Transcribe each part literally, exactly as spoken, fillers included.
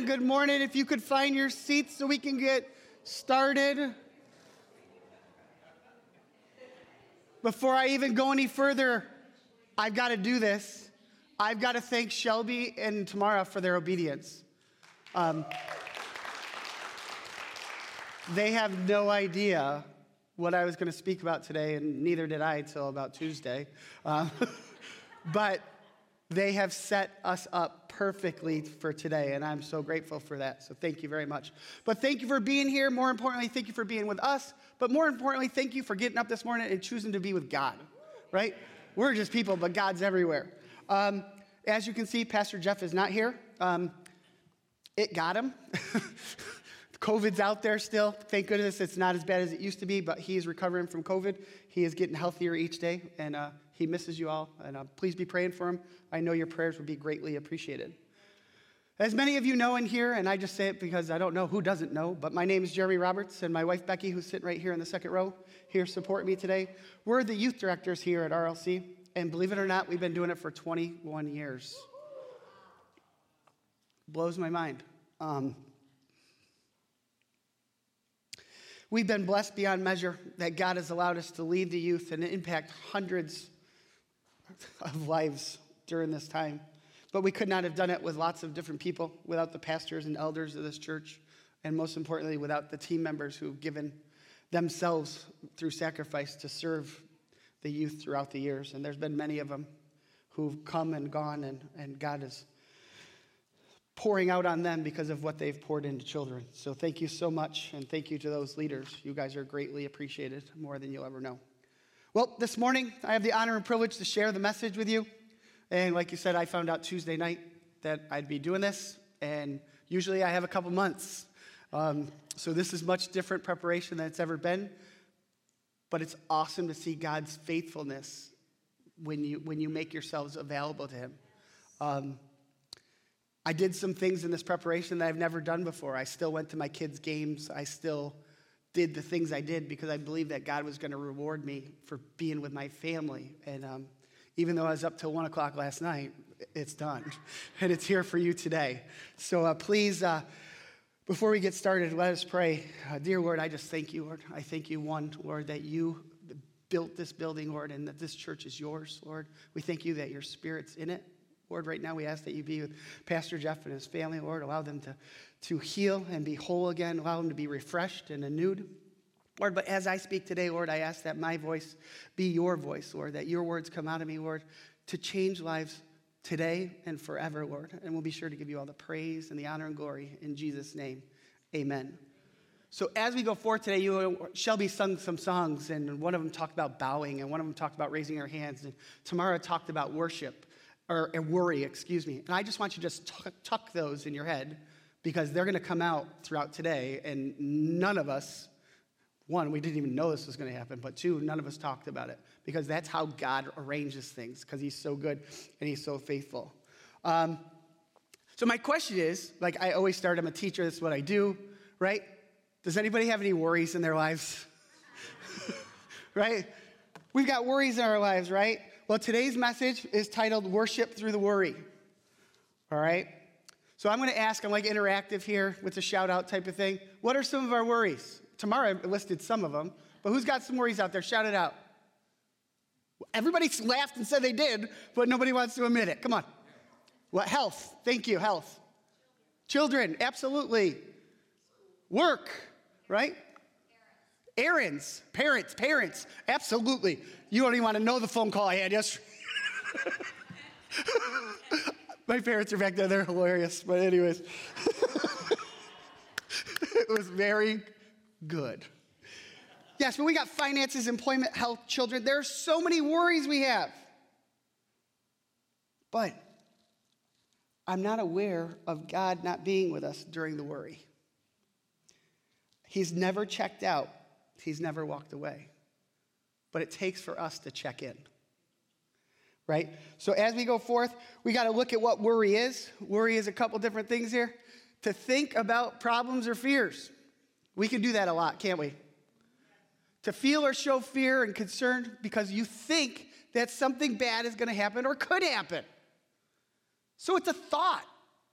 morning, good morning. If you could find your seats so we can get started. Before I even go any further, I've got to do this. I've got to thank Shelby and Tamara for their obedience. Um, they have no idea what I was going to speak about today, and neither did I until about Tuesday. Uh, but they have set us up perfectly for today, and I'm so grateful for that. So thank you very much. But thank you for being here. More importantly, thank you for being with us. But more importantly, thank you for getting up this morning and choosing to be with God, right? We're just people, but God's everywhere. Um, as you can see, Pastor Jeff is not here. Um, it got him. COVID's out there still. Thank goodness it's not as bad as it used to be, but he's recovering from COVID. He is getting healthier each day, and uh, he misses you all. And uh, please be praying for him. I know your prayers would be greatly appreciated. As many of you know in here, and I just say it because I don't know who doesn't know, but my name is Jerry Roberts, and my wife, Becky, who's sitting right here in the second row, here supporting me today. We're the youth directors here at R L C, and believe it or not, we've been doing it for twenty-one years. Blows my mind. Um, We've been blessed beyond measure that God has allowed us to lead the youth and impact hundreds of lives during this time. But we could not have done it with lots of different people, without the pastors and elders of this church, and most importantly, without the team members who've given themselves through sacrifice to serve the youth throughout the years. And there's been many of them who've come and gone, and, and God is pouring out on them because of what they've poured into children. So thank you so much, and thank you to those leaders. You guys are greatly appreciated, more than you'll ever know. Well, this morning, I have the honor and privilege to share the message with you. And like you said, I found out Tuesday night that I'd be doing this, and usually I have a couple months. Um, so this is much different preparation than it's ever been, but it's awesome to see God's faithfulness when you, when you make yourselves available to Him. Um, I did some things in this preparation that I've never done before. I still went to my kids' games. I still did the things I did because I believed that God was going to reward me for being with my family. And um, even though I was up till one o'clock last night, it's done. And it's here for you today. So uh, please, uh, before we get started, let us pray. Uh, dear Lord, I just thank you, Lord. I thank you, one, Lord, that you built this building, Lord, and that this church is yours, Lord. We thank you that your Spirit's in it. Lord, right now we ask that you be with Pastor Jeff and his family, Lord. Allow them to, to heal and be whole again. Allow them to be refreshed and renewed. Lord, but as I speak today, Lord, I ask that my voice be your voice, Lord, that your words come out of me, Lord, to change lives today and forever, Lord. And we'll be sure to give you all the praise and the honor and glory in Jesus' name. Amen. So as we go forward today, you, Shelby sung some songs, and one of them talked about bowing, and one of them talked about raising your hands, and Tamara talked about worship. Or and worry, excuse me. And I just want you to just tuck, tuck those in your head, because they're going to come out throughout today. And none of us, one, we didn't even know this was going to happen. But two, none of us talked about it, because that's how God arranges things, because he's so good and he's so faithful. Um, so my question is, like I always start, I'm a teacher. That's what I do, right? Does anybody have any worries in their lives? Right? We've got worries in our lives, right? Well, today's message is titled Worship Through the Worry, all right? So I'm going to ask, I'm like interactive here with a shout-out type of thing. What are some of our worries? Tamara listed some of them, but who's got some worries out there? Shout it out. Everybody laughed and said they did, but nobody wants to admit it. Come on. What? Health. Thank you, health. Children, absolutely. Work, right? Errands, parents, parents, absolutely. You don't even want to know the phone call I had yesterday. My parents are back there. They're hilarious. But anyways, it was very good. Yes, but we got finances, employment, health, children. There are so many worries we have. But I'm not aware of God not being with us during the worry. He's never checked out. He's never walked away. But it takes for us to check in, right? So as we go forth, we got to look at what worry is. Worry is a couple different things here. To think about problems or fears. We can do that a lot, can't we? To feel or show fear and concern because you think that something bad is going to happen or could happen. So it's a thought.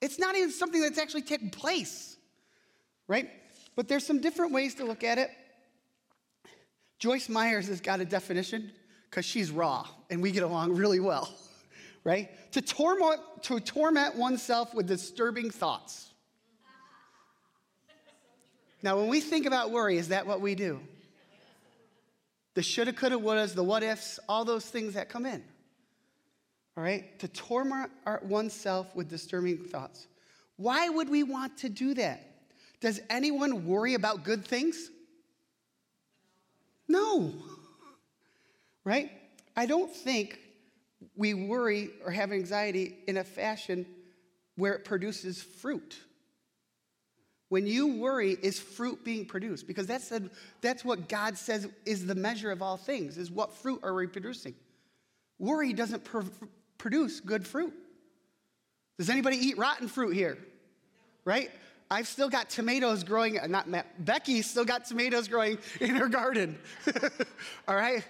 It's not even something that's actually taken place, right? But there's some different ways to look at it. Joyce Meyer has got a definition because she's raw and we get along really well, right? To torment, to torment oneself with disturbing thoughts. Now, when we think about worry, is that what we do? The shoulda, coulda, wouldas, the what ifs, all those things that come in. All right? To torment oneself with disturbing thoughts. Why would we want to do that? Does anyone worry about good things? No. Right? I don't think we worry or have anxiety in a fashion where it produces fruit. When you worry, is fruit being produced? Because that's, a, that's what God says is the measure of all things, is what fruit are we producing? Worry doesn't pr produce good fruit. Does anybody eat rotten fruit here? Right? I've still got tomatoes growing, not Matt, Becky's still got tomatoes growing in her garden. All right?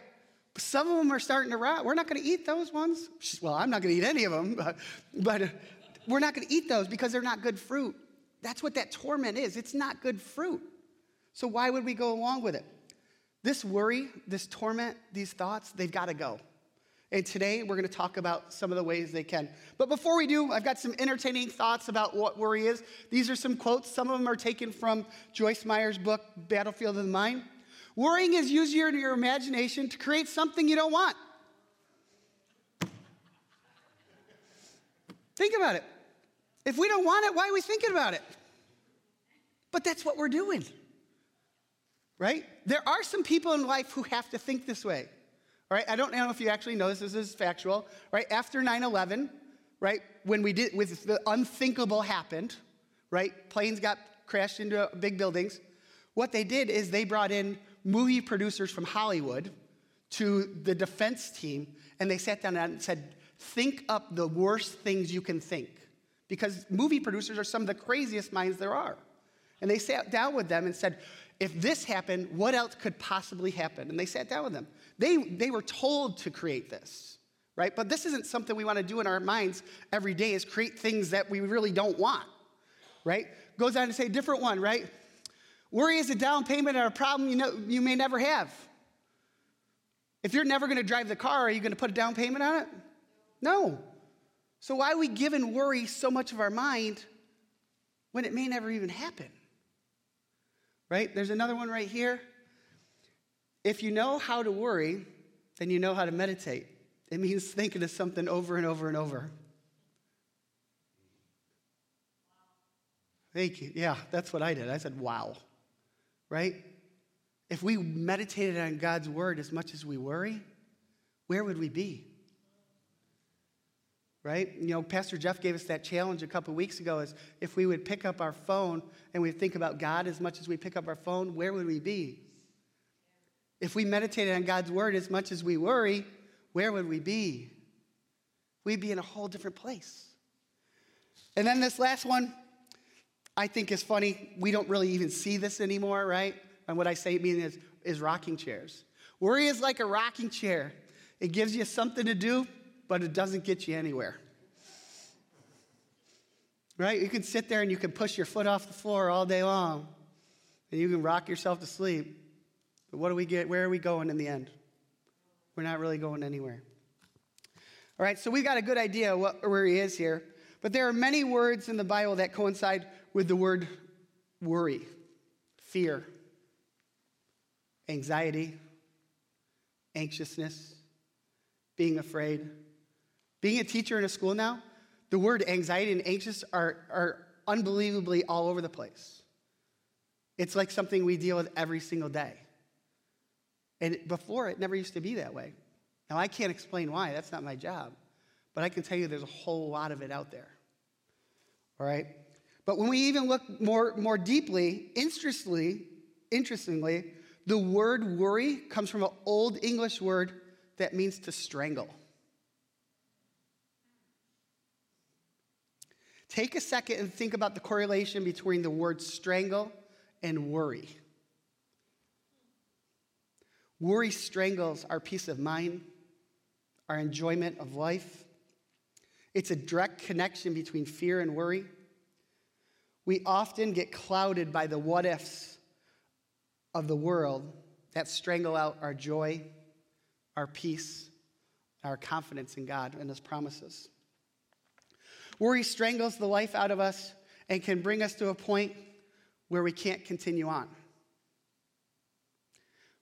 Some of them are starting to rot. We're not going to eat those ones. Well, I'm not going to eat any of them, but, but we're not going to eat those because they're not good fruit. That's what that torment is. It's not good fruit. So why would we go along with it? This worry, this torment, these thoughts, they've got to go. And today we're going to talk about some of the ways they can. But before we do, I've got some entertaining thoughts about what worry is. These are some quotes. Some of them are taken from Joyce Meyer's book, Battlefield of the Mind. Worrying is using your imagination to create something you don't want. Think about it. If we don't want it, why are we thinking about it? But that's what we're doing, right? There are some people in life who have to think this way, all right? I don't know if you actually know this. This is factual, right? After nine eleven, right, when we did, with the unthinkable happened, right? Planes got crashed into big buildings. What they did is they brought in movie producers from Hollywood to the defense team, and they sat down and said, think up the worst things you can think. Because movie producers are some of the craziest minds there are. And they sat down with them and said, if this happened, what else could possibly happen? And they sat down with them. They, they were told to create this, right? But this isn't something we want to do in our minds every day, is create things that we really don't want, right? Goes on to say a different one, right? Worry is a down payment on a problem you, know, you may never have. If you're never going to drive the car, are you going to put a down payment on it? No. So why are we giving worry so much of our mind when it may never even happen? Right? There's another one right here. If you know how to worry, then you know how to meditate. It means thinking of something over and over and over. Thank you. Yeah, that's what I did. I said, wow. Right? If we meditated on God's word as much as we worry, where would we be? Right? You know, Pastor Jeff gave us that challenge a couple weeks ago, is if we would pick up our phone and we think about God as much as we pick up our phone, where would we be? If we meditated on God's word as much as we worry, where would we be? We'd be in a whole different place. And then this last one I think is funny. We don't really even see this anymore, right? And what I say meaning is, is rocking chairs. Worry is like a rocking chair. It gives you something to do, but it doesn't get you anywhere. Right? You can sit there and you can push your foot off the floor all day long, and you can rock yourself to sleep. But what do we get? Where are we going in the end? We're not really going anywhere. All right, so we've got a good idea of what worry is here, but there are many words in the Bible that coincide with the word worry, fear, anxiety, anxiousness, being afraid. Being a teacher in a school now, the word anxiety and anxious are, are unbelievably all over the place. It's like something we deal with every single day. And before, it never used to be that way. Now, I can't explain why. That's not my job. But I can tell you there's a whole lot of it out there. All right? But when we even look more, more deeply, interestingly, interestingly, the word worry comes from an old English word that means to strangle. Take a second and think about the correlation between the word strangle and worry. Worry strangles our peace of mind, our enjoyment of life. It's a direct connection between fear and worry. we often get clouded by the what ifs of the world that strangle out our joy, our peace, our confidence in God and his promises. Worry strangles the life out of us and can bring us to a point where we can't continue on.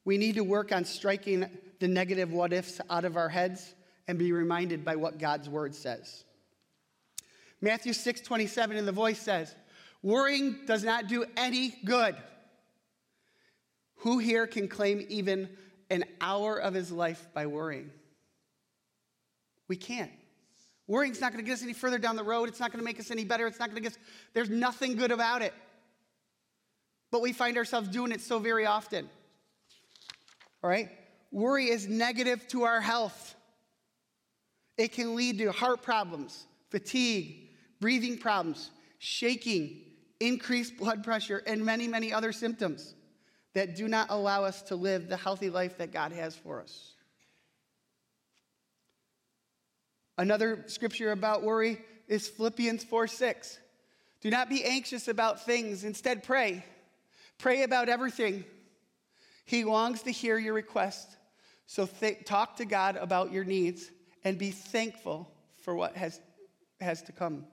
We need to work on striking the negative what ifs out of our heads and be reminded by what God's word says. Matthew six twenty-seven in the Voice says, worrying does not do any good. Who here can claim even an hour of his life by worrying? We can't. Worrying's not going to get us any further down the road. It's not going to make us any better. It's not going to get us, there's nothing good about it. But we find ourselves doing it so very often. All right? Worry is negative to our health. It can lead to heart problems, fatigue, breathing problems, shaking, increased blood pressure, and many, many other symptoms that do not allow us to live the healthy life that God has for us. Another scripture about worry is Philippians four six. Do not be anxious about things. Instead, pray. Pray about everything. He longs to hear your request. So th- talk to God about your needs and be thankful for what has, has to come.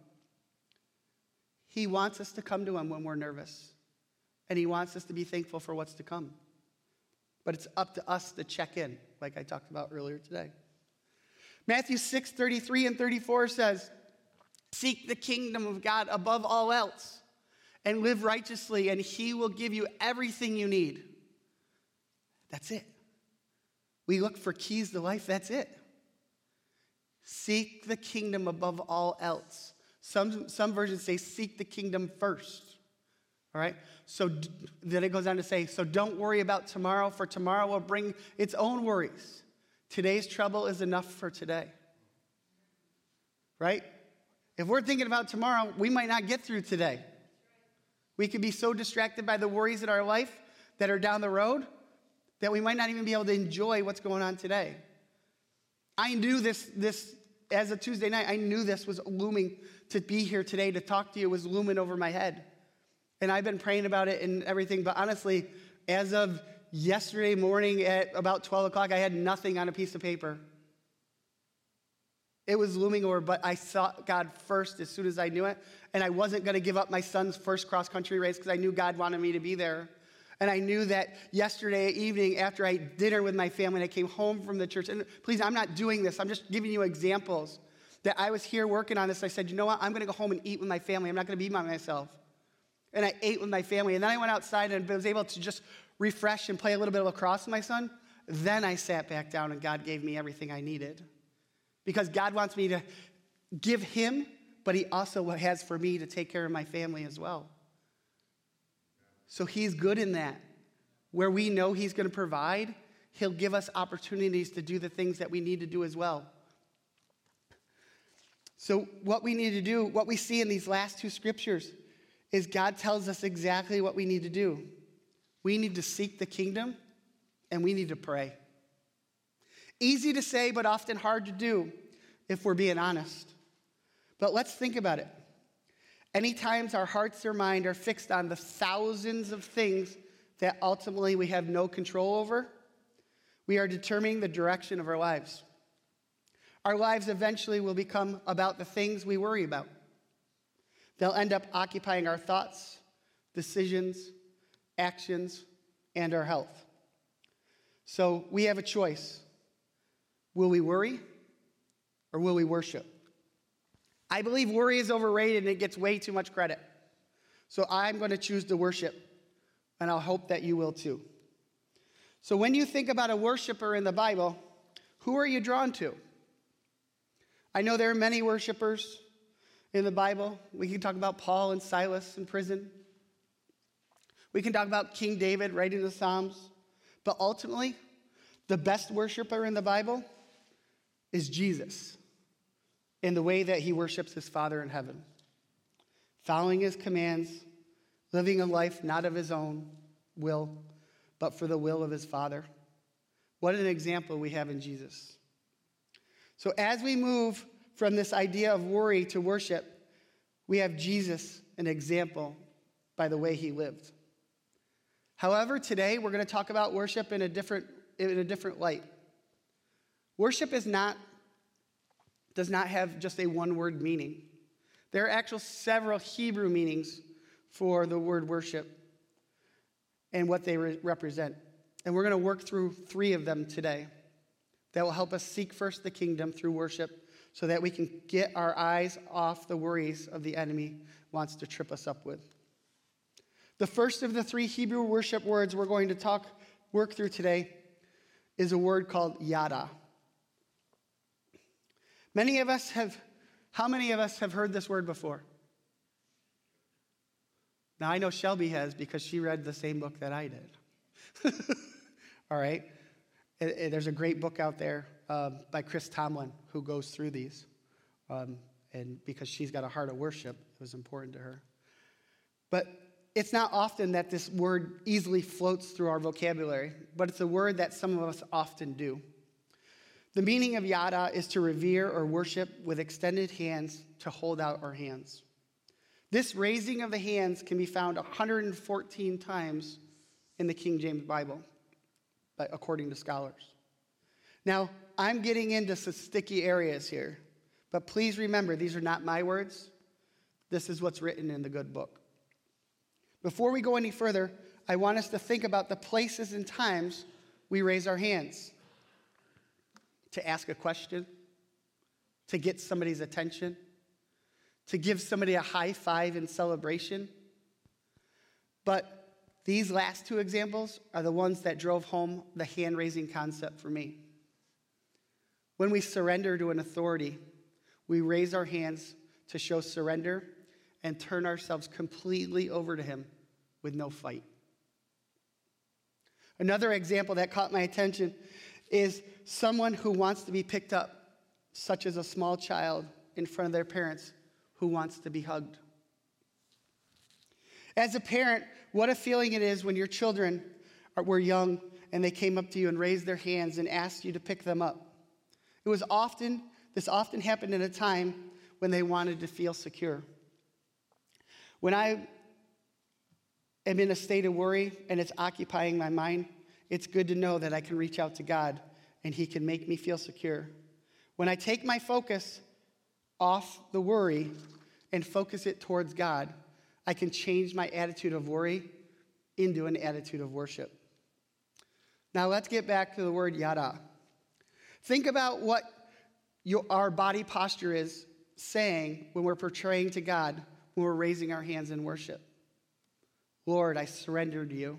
He wants us to come to him when we're nervous. And he wants us to be thankful for what's to come. But it's up to us to check in, like I talked about earlier today. Matthew six thirty-three and thirty-four says, seek the kingdom of God above all else and live righteously, and he will give you everything you need. That's it. We look for keys to life. That's it. Seek the kingdom above all else. Some, some versions say seek the kingdom first. All right? So then it goes on to say, so don't worry about tomorrow, for tomorrow will bring its own worries. Today's trouble is enough for today, right? If we're thinking about tomorrow, we might not get through today. We could be so distracted by the worries in our life that are down the road that we might not even be able to enjoy what's going on today. I knew this, this as a Tuesday night, I knew this was looming to be here today, to talk to you was looming over my head. And I've been praying about it and everything, but honestly, as of yesterday morning at about twelve o'clock, I had nothing on a piece of paper. It was looming over, but I sought God first as soon as I knew it. And I wasn't going to give up my son's first cross-country race because I knew God wanted me to be there. And I knew that yesterday evening after I had dinner with my family and I came home from the church, and please, I'm not doing this. I'm just giving you examples that I was here working on this. I said, you know what? I'm going to go home and eat with my family. I'm not going to be by myself. And I ate with my family. And then I went outside and was able to just refresh and play a little bit of lacrosse with my son. Then I sat back down and God gave me everything I needed. Because God wants me to give him, but he also has for me to take care of my family as well. So he's good in that. Where we know he's going to provide, he'll give us opportunities to do the things that we need to do as well. So what we need to do, what we see in these last two scriptures, is God tells us exactly what we need to do. We need to seek the kingdom, and we need to pray. Easy to say, but often hard to do if we're being honest. But let's think about it. Any times our hearts or mind are fixed on the thousands of things that ultimately we have no control over, we are determining the direction of our lives. Our lives eventually will become about the things we worry about. They'll end up occupying our thoughts, decisions, actions, and our health. So we have a choice. Will we worry or will we worship? I believe worry is overrated and it gets way too much credit. So I'm going to choose to worship, and I'll hope that you will too. So when you think about a worshiper in the Bible, who are you drawn to? I know there are many worshipers in the Bible. We can talk about Paul and Silas in prison. We can talk about King David writing the Psalms. But ultimately, the best worshiper in the Bible is Jesus in the way that he worships his Father in heaven, following his commands, living a life not of his own will, but for the will of his Father. What an example we have in Jesus. So as we move from this idea of worry to worship, we have Jesus, an example by the way he lived. However, today we're going to talk about worship in a different in a different light. Worship is not does not have just a one-word meaning. There are actual several Hebrew meanings for the word worship and what they re- represent. And we're going to work through three of them today that will help us seek first the kingdom through worship so that we can get our eyes off the worries of the enemy wants to trip us up with. The first of the three Hebrew worship words we're going to talk work through today is a word called yada. Many of us have, how many of us have heard this word before? Now, I know Shelby has because she read the same book that I did. All right? It, it, there's a great book out there um, by Chris Tomlin who goes through these. Um, and because she's got a heart of worship, it was important to her. But it's not often that this word easily floats through our vocabulary, but it's a word that some of us often do. The meaning of yada is to revere or worship with extended hands, to hold out our hands. This raising of the hands can be found one hundred fourteen times in the King James Bible, according to scholars. Now, I'm getting into some sticky areas here, but please remember, these are not my words. This is what's written in the good book. Before we go any further, I want us to think about the places and times we raise our hands. To ask a question, to get somebody's attention, to give somebody a high five in celebration. But these last two examples are the ones that drove home the hand-raising concept for me. When we surrender to an authority, we raise our hands to show surrender and turn ourselves completely over to him with no fight. Another example that caught my attention is someone who wants to be picked up, such as a small child in front of their parents who wants to be hugged. As a parent, what a feeling it is when your children are, were young and they came up to you and raised their hands and asked you to pick them up. It was often, this often happened at a time when they wanted to feel secure. When I am in a state of worry and it's occupying my mind, it's good to know that I can reach out to God and he can make me feel secure. When I take my focus off the worry and focus it towards God, I can change my attitude of worry into an attitude of worship. Now let's get back to the word yada. Think about what your, our body posture is saying when we're portraying to God, when we're raising our hands in worship. Lord, I surrender to you.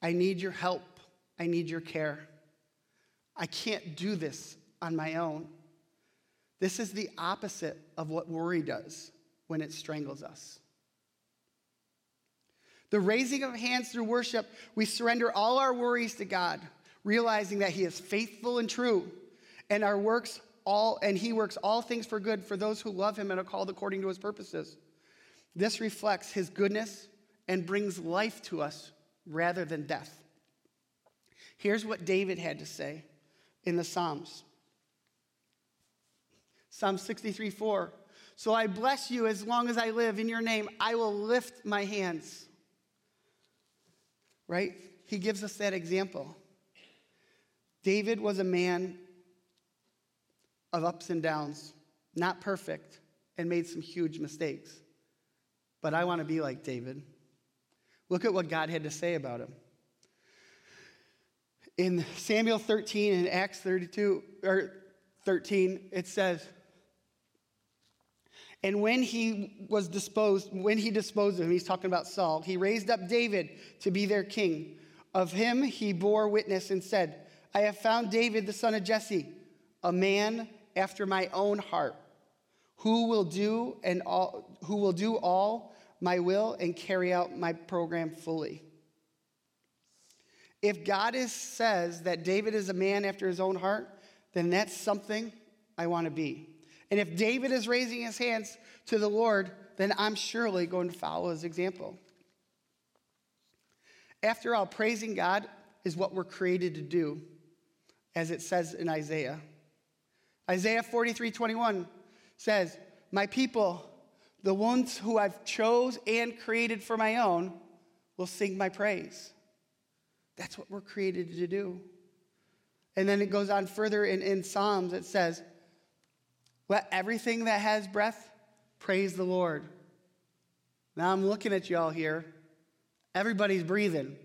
I need your help. I need your care. I can't do this on my own. This is the opposite of what worry does when it strangles us. The raising of hands through worship, we surrender all our worries to God, realizing that he is faithful and true, and our works all and he works all things for good for those who love him and are called according to his purposes. This reflects his goodness and brings life to us rather than death. Here's what David had to say in the Psalms. Psalm sixty-three four. So I bless you as long as I live. In your name, I will lift my hands. Right? He gives us that example. David was a man of ups and downs, not perfect, and made some huge mistakes. But I want to be like David. Look at what God had to say about him. In Samuel thirteen and Acts thirty-two, or thirteen, it says, and when he was disposed, when he disposed of him, he's talking about Saul, he raised up David to be their king. Of him he bore witness and said, I have found David, the son of Jesse, a man after my own heart, who will do and all, who will do all my will and carry out my program fully. If God is, says that David is a man after his own heart, then that's something I want to be. And if David is raising his hands to the Lord, then I'm surely going to follow his example. After all, praising God is what we're created to do, as it says in Isaiah. Isaiah forty-three twenty-one says, my people, The ones who I've chose and created for my own will sing my praise. That's what we're created to do. And then it goes on further in, in Psalms. It says, let everything that has breath praise the Lord. Now I'm looking at you all here. Everybody's breathing,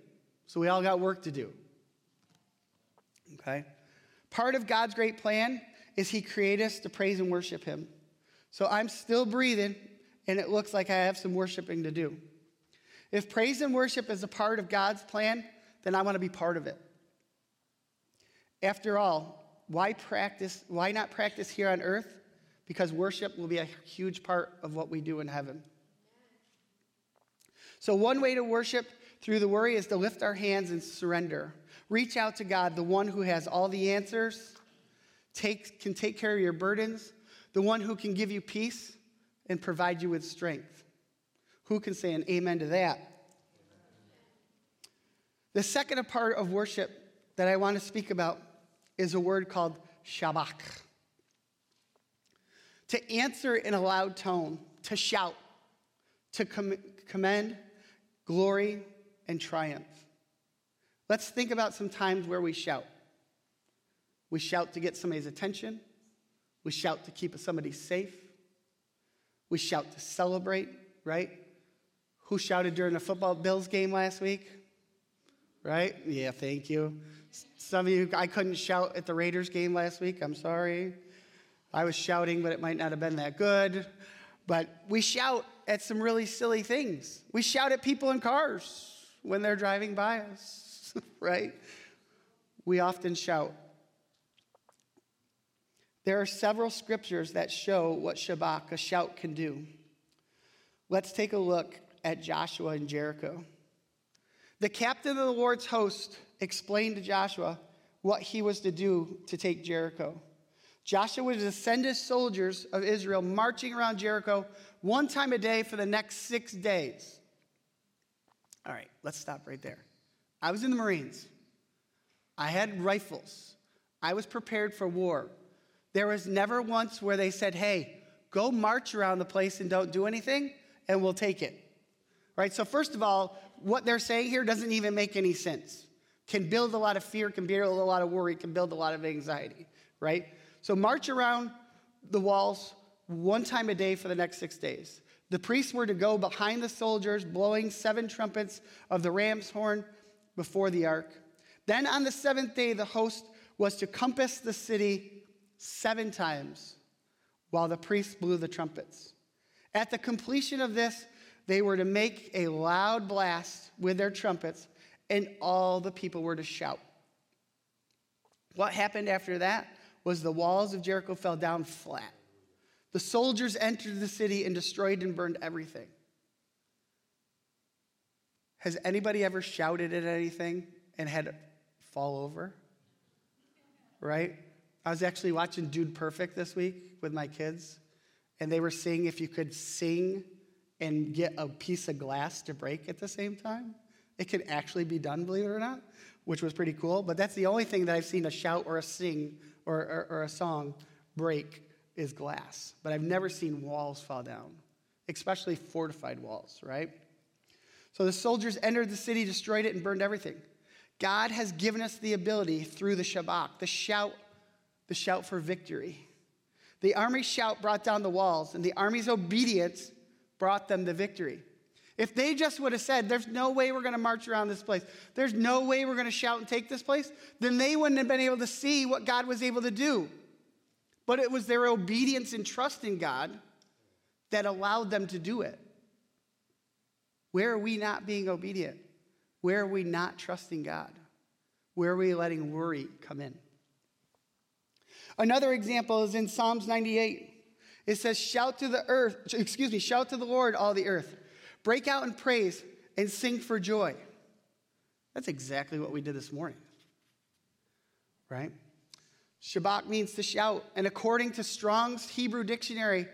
so we all got work to do. Okay? Part of God's great plan is he created us to praise and worship him. So I'm still breathing, and it looks like I have some worshiping to do. If praise and worship is a part of God's plan, then I want to be part of it. After all, why practice? Why not practice here on earth? Because worship will be a huge part of what we do in heaven. So one way to worship through the worry is to lift our hands and surrender. Reach out to God, the one who has all the answers, take, can take care of your burdens, the one who can give you peace and provide you with strength. Who can say an amen to that? The second part of worship that I want to speak about is a word called shabak. To answer in a loud tone, to shout, to com- commend, glory, and triumph. Let's think about some times where we shout. We shout to get somebody's attention. We shout to keep somebody safe. We shout to celebrate, right? Who shouted during the football Bills game last week? Right? Yeah, thank you. Some of you, I couldn't shout at the Raiders game last week. I'm sorry. I was shouting, but it might not have been that good. But we shout at some really silly things. We shout at people in cars when they're driving by us, right? We often shout. There are several scriptures that show what shabak, a shout, can do. Let's take a look at Joshua and Jericho. The captain of the Lord's host explained to Joshua what he was to do to take Jericho. Joshua was to send his soldiers of Israel marching around Jericho one time a day for the next six days. All right, let's stop right there. I was in the Marines. I had rifles. I was prepared for war. There was never once where they said, hey, go march around the place and don't do anything, and we'll take it. All right, so first of all, what they're saying here doesn't even make any sense. Can build a lot of fear, can build a lot of worry, can build a lot of anxiety, right? So march around the walls one time a day for the next six days. The priests were to go behind the soldiers, blowing seven trumpets of the ram's horn before the ark. Then on the seventh day, the host was to compass the city seven times while the priests blew the trumpets. At the completion of this, they were to make a loud blast with their trumpets, and all the people were to shout. What happened after that was the walls of Jericho fell down flat. The soldiers entered the city and destroyed and burned everything. Has anybody ever shouted at anything and had it fall over? Right? I was actually watching Dude Perfect this week with my kids, and they were seeing if you could sing and get a piece of glass to break at the same time. It can actually be done, believe it or not, which was pretty cool. But that's the only thing that I've seen a shout or a sing or, or, or a song break is glass. But I've never seen walls fall down, especially fortified walls, right? So the soldiers entered the city, destroyed it, and burned everything. God has given us the ability through the shabak, the shout, the shout for victory. The army's shout brought down the walls, and the army's obedience brought them to victory. If they just would have said, there's no way we're going to march around this place, there's no way we're going to shout and take this place, then they wouldn't have been able to see what God was able to do. But it was their obedience and trust in God that allowed them to do it. Where are we not being obedient? Where are we not trusting God? Where are we letting worry come in? Another example is in Psalms ninety-eight. It says, shout to the earth, excuse me, shout to the Lord, all the earth. Break out in praise and sing for joy. That's exactly what we did this morning, right? Shabak means to shout. And according to Strong's Hebrew dictionary,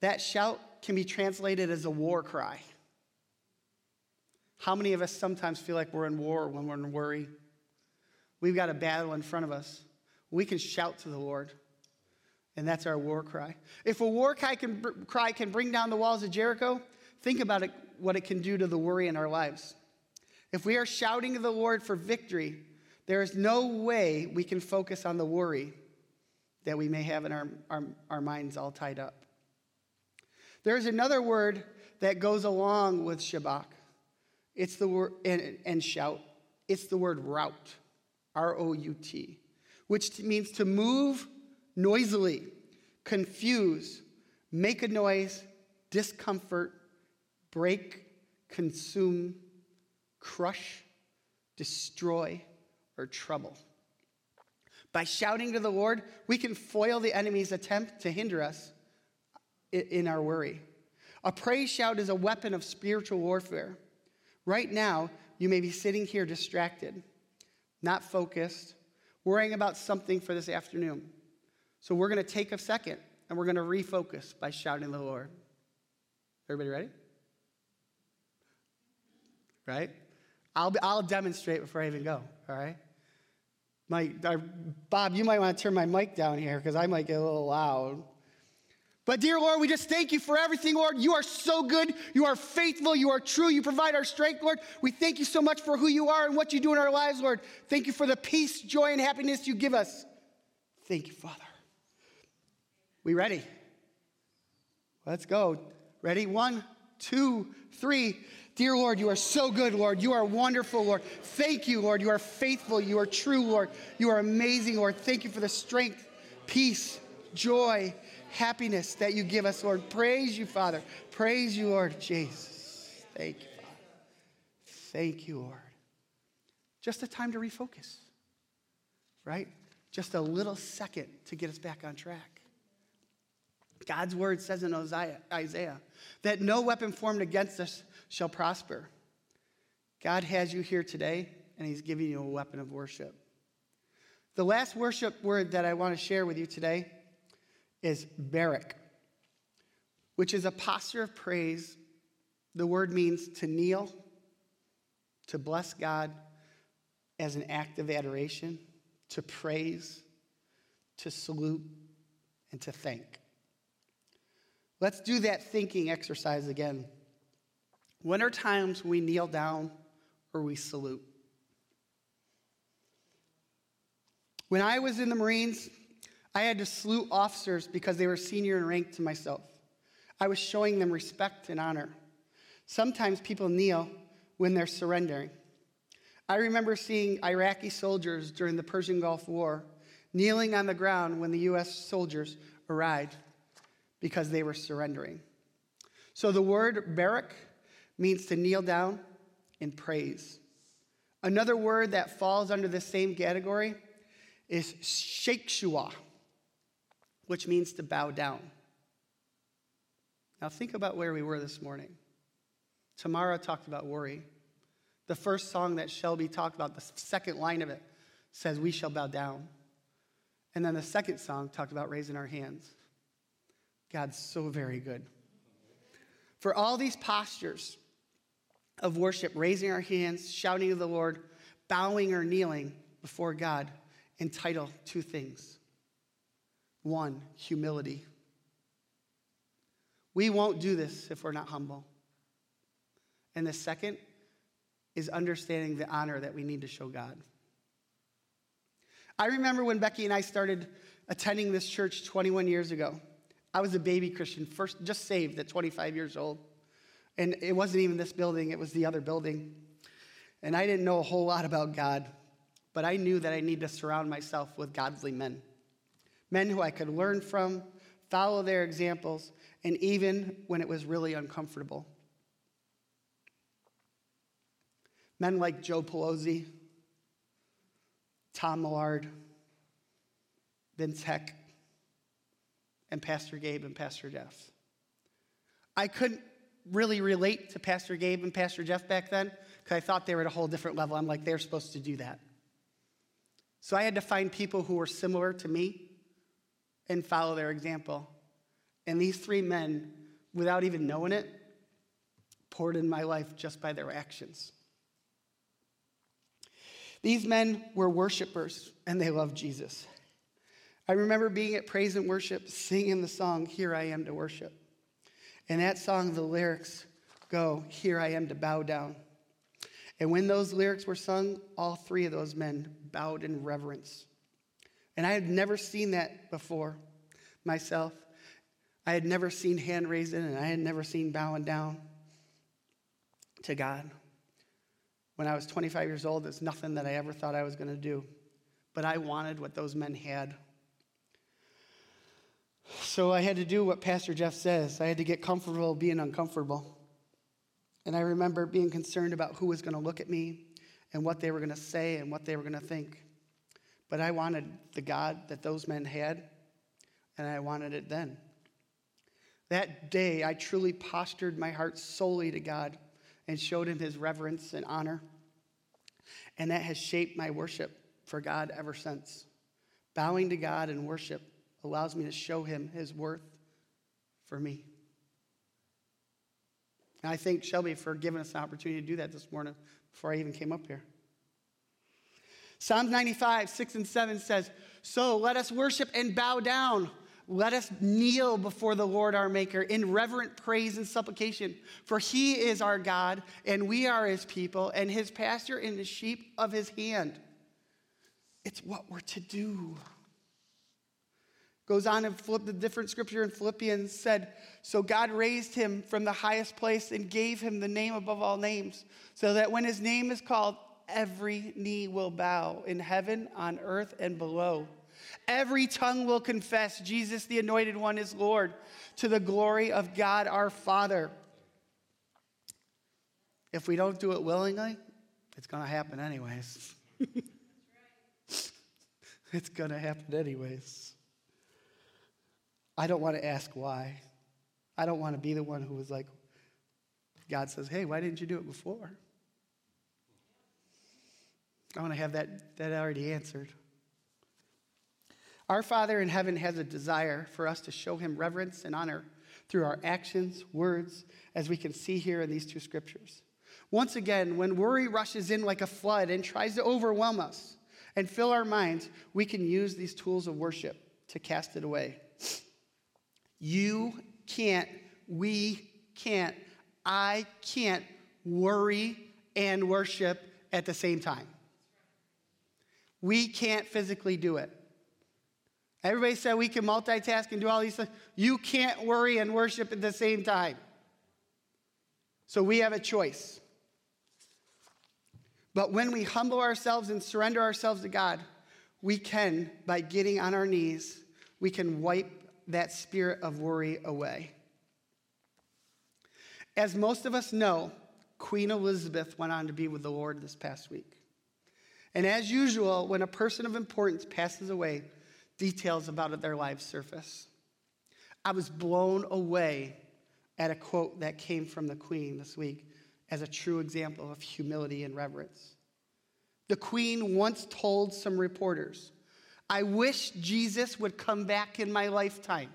that shout can be translated as a war cry. How many of us sometimes feel like we're in war when we're in worry? We've got a battle in front of us. We can shout to the Lord. And that's our war cry. If a war cry can, cry can bring down the walls of Jericho, think about it, what it can do to the worry in our lives. If we are shouting to the Lord for victory, there is no way we can focus on the worry that we may have in our, our, our minds all tied up. There's another word that goes along with shabak. It's the word, and, and shout. It's the word rout, R O U T, which means to move noisily, confuse, make a noise, discomfort, break, consume, crush, destroy, or trouble. By shouting to the Lord, we can foil the enemy's attempt to hinder us in our worry. A praise shout is a weapon of spiritual warfare. Right now, you may be sitting here distracted, not focused, worrying about something for this afternoon. So we're going to take a second, and we're going to refocus by shouting to the Lord. Everybody ready? Right? I'll, be, I'll demonstrate before I even go, all right? My, uh, Bob, you might want to turn my mic down here because I might get a little loud. But dear Lord, we just thank you for everything, Lord. You are so good. You are faithful. You are true. You provide our strength, Lord. We thank you so much for who you are and what you do in our lives, Lord. Thank you for the peace, joy, and happiness you give us. Thank you, Father. We ready? Let's go. Ready? One, two, three. Dear Lord, you are so good, Lord. You are wonderful, Lord. Thank you, Lord. You are faithful. You are true, Lord. You are amazing, Lord. Thank you for the strength, peace, joy, happiness that you give us, Lord. Praise you, Father. Praise you, Lord Jesus. Thank you, Father. Thank you, Lord. Just a time to refocus, right? Just a little second to get us back on track. God's word says in Isaiah that no weapon formed against us shall prosper. God has you here today, and he's giving you a weapon of worship. The last worship word that I want to share with you today is barak, which is a posture of praise. The word means to kneel, to bless God as an act of adoration, to praise, to salute, and to thank. Let's do that thinking exercise again. When are times we kneel down or we salute? When I was in the Marines, I had to salute officers because they were senior in rank to myself. I was showing them respect and honor. Sometimes people kneel when they're surrendering. I remember seeing Iraqi soldiers during the Persian Gulf War kneeling on the ground when the U S soldiers arrived, because they were surrendering. So the word barak means to kneel down and praise. Another word that falls under the same category is shakeshua, which means to bow down. Now think about where we were this morning. Tamara talked about worry. The first song that Shelby talked about, the second line of it says, "We shall bow down." And then the second song talked about raising our hands. God's so very good. For all these postures of worship, raising our hands, shouting to the Lord, bowing or kneeling before God, entitle two things. One, humility. We won't do this if we're not humble. And the second is understanding the honor that we need to show God. I remember when Becky and I started attending this church twenty-one years ago. I was a baby Christian, first just saved at twenty-five years old. And it wasn't even this building, it was the other building. And I didn't know a whole lot about God, but I knew that I needed to surround myself with godly men. Men who I could learn from, follow their examples, and even when it was really uncomfortable. Men like Joe Pelosi, Tom Millard, Vince Heck, and Pastor Gabe and Pastor Jeff. I couldn't really relate to Pastor Gabe and Pastor Jeff back then because I thought they were at a whole different level. I'm like, they're supposed to do that. So I had to find people who were similar to me and follow their example. And these three men, without even knowing it, poured in my life just by their actions. These men were worshipers, and they loved Jesus. I remember being at praise and worship, singing the song, Here I Am to Worship. And that song, the lyrics go, Here I Am to Bow Down. And when those lyrics were sung, all three of those men bowed in reverence. And I had never seen that before myself. I had never seen hand raising, and I had never seen bowing down to God. When I was twenty-five years old, it's nothing that I ever thought I was going to do. But I wanted what those men had. So I had to do what Pastor Jeff says. I had to get comfortable being uncomfortable. And I remember being concerned about who was going to look at me and what they were going to say and what they were going to think. But I wanted the God that those men had, and I wanted it then. That day, I truly postured my heart solely to God and showed him his reverence and honor. And that has shaped my worship for God ever since. Bowing to God in worship allows me to show him his worth for me. And I thank Shelby for giving us the opportunity to do that this morning before I even came up here. Psalms ninety-five, six and seven says, So let us worship and bow down. Let us kneel before the Lord our Maker in reverent praise and supplication. For he is our God, and we are his people, and his pasture and the sheep of his hand. It's what we're to do. Goes on and flipped the different scripture in Philippians, said, So God raised him from the highest place and gave him the name above all names, so that when his name is called, every knee will bow in heaven, on earth, and below. Every tongue will confess Jesus, the Anointed One, is Lord, to the glory of God our Father. If we don't do it willingly, it's going to happen anyways. It's going to happen anyways. I don't want to ask why. I don't want to be the one who was like, God says, hey, why didn't you do it before? I want to have that, that already answered. Our Father in heaven has a desire for us to show him reverence and honor through our actions, words, as we can see here in these two scriptures. Once again, when worry rushes in like a flood and tries to overwhelm us and fill our minds, we can use these tools of worship to cast it away. You can't, we can't, I can't worry and worship at the same time. We can't physically do it. Everybody said we can multitask and do all these things. You can't worry and worship at the same time. So we have a choice. But when we humble ourselves and surrender ourselves to God, we can, by getting on our knees, we can wipe that spirit of worry away. As most of us know, Queen Elizabeth went on to be with the Lord this past week. And as usual, when a person of importance passes away, details about their lives surface. I was blown away at a quote that came from the Queen this week as a true example of humility and reverence. The Queen once told some reporters, I wish Jesus would come back in my lifetime.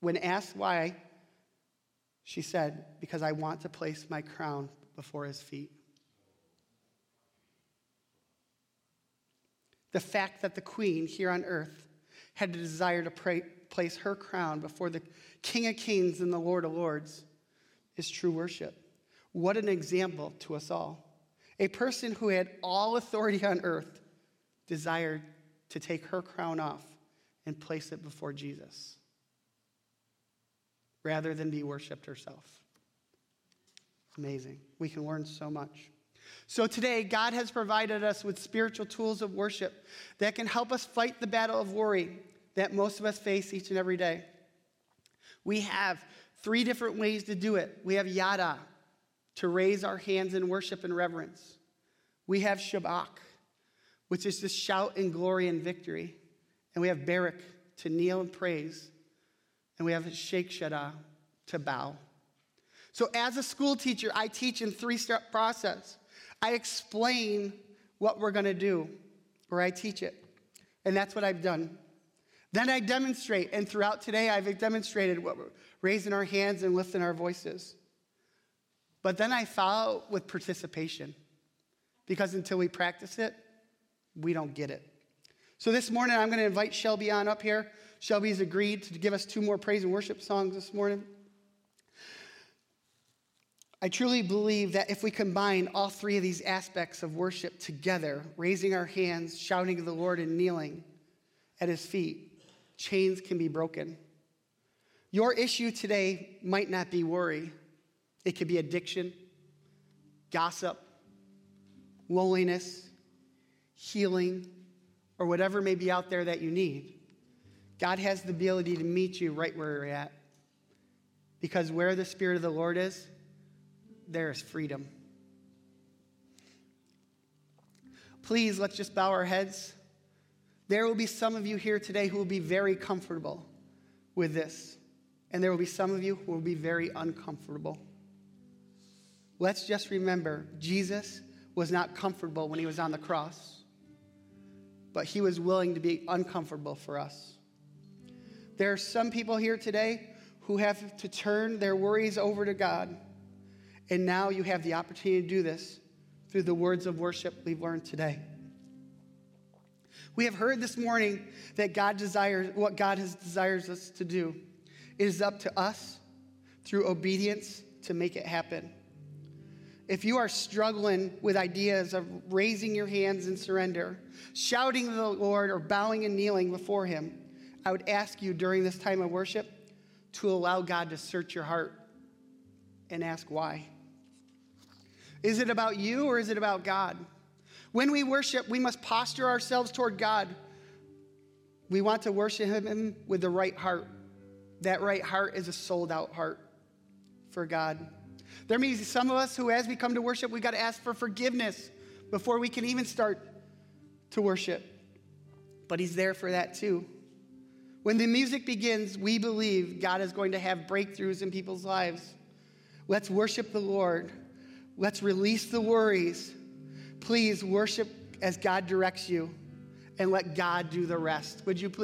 When asked why, she said, because I want to place my crown before his feet. The fact that the Queen here on earth had a desire to pray, place her crown before the King of Kings and the Lord of Lords is true worship. What an example to us all. A person who had all authority on earth desired to take her crown off and place it before Jesus rather than be worshipped herself. It's amazing. We can learn so much. So today, God has provided us with spiritual tools of worship that can help us fight the battle of worry that most of us face each and every day. We have three different ways to do it. We have yada, to raise our hands in worship and reverence. We have shabak, which is to shout in glory and victory. And we have barak, to kneel and praise. And we have shakeshua, to bow. So as a school teacher, I teach in three-step process. I explain what we're going to do, or I teach it. And that's what I've done. Then I demonstrate, and throughout today, I've demonstrated what we're raising our hands and lifting our voices. But then I follow with participation, because until we practice it, we don't get it. So this morning, I'm going to invite Shelby on up here. Shelby's agreed to give us two more praise and worship songs this morning. I truly believe that if we combine all three of these aspects of worship together, raising our hands, shouting to the Lord, and kneeling at his feet, chains can be broken. Your issue today might not be worry. It could be addiction, gossip, loneliness, healing, or whatever may be out there that you need. God has the ability to meet you right where you're at, because where the Spirit of the Lord is, there is freedom. Please, let's just bow our heads. There will be some of you here today who will be very comfortable with this, and there will be some of you who will be very uncomfortable. Let's just remember, Jesus was not comfortable when he was on the cross, but he was willing to be uncomfortable for us. There are some people here today who have to turn their worries over to God, and now you have the opportunity to do this through the words of worship we've learned today. We have heard this morning that God desires, what God has desires us to do. It is up to us through obedience to make it happen. If you are struggling with ideas of raising your hands in surrender, shouting to the Lord, or bowing and kneeling before him, I would ask you during this time of worship to allow God to search your heart and ask why. Is it about you or is it about God? When we worship, we must posture ourselves toward God. We want to worship him with the right heart. That right heart is a sold-out heart for God. There may be some of us who, as we come to worship, we got to ask for forgiveness before we can even start to worship. But he's there for that too. When the music begins, we believe God is going to have breakthroughs in people's lives. Let's worship the Lord. Let's release the worries. Please worship as God directs you and let God do the rest. Would you please?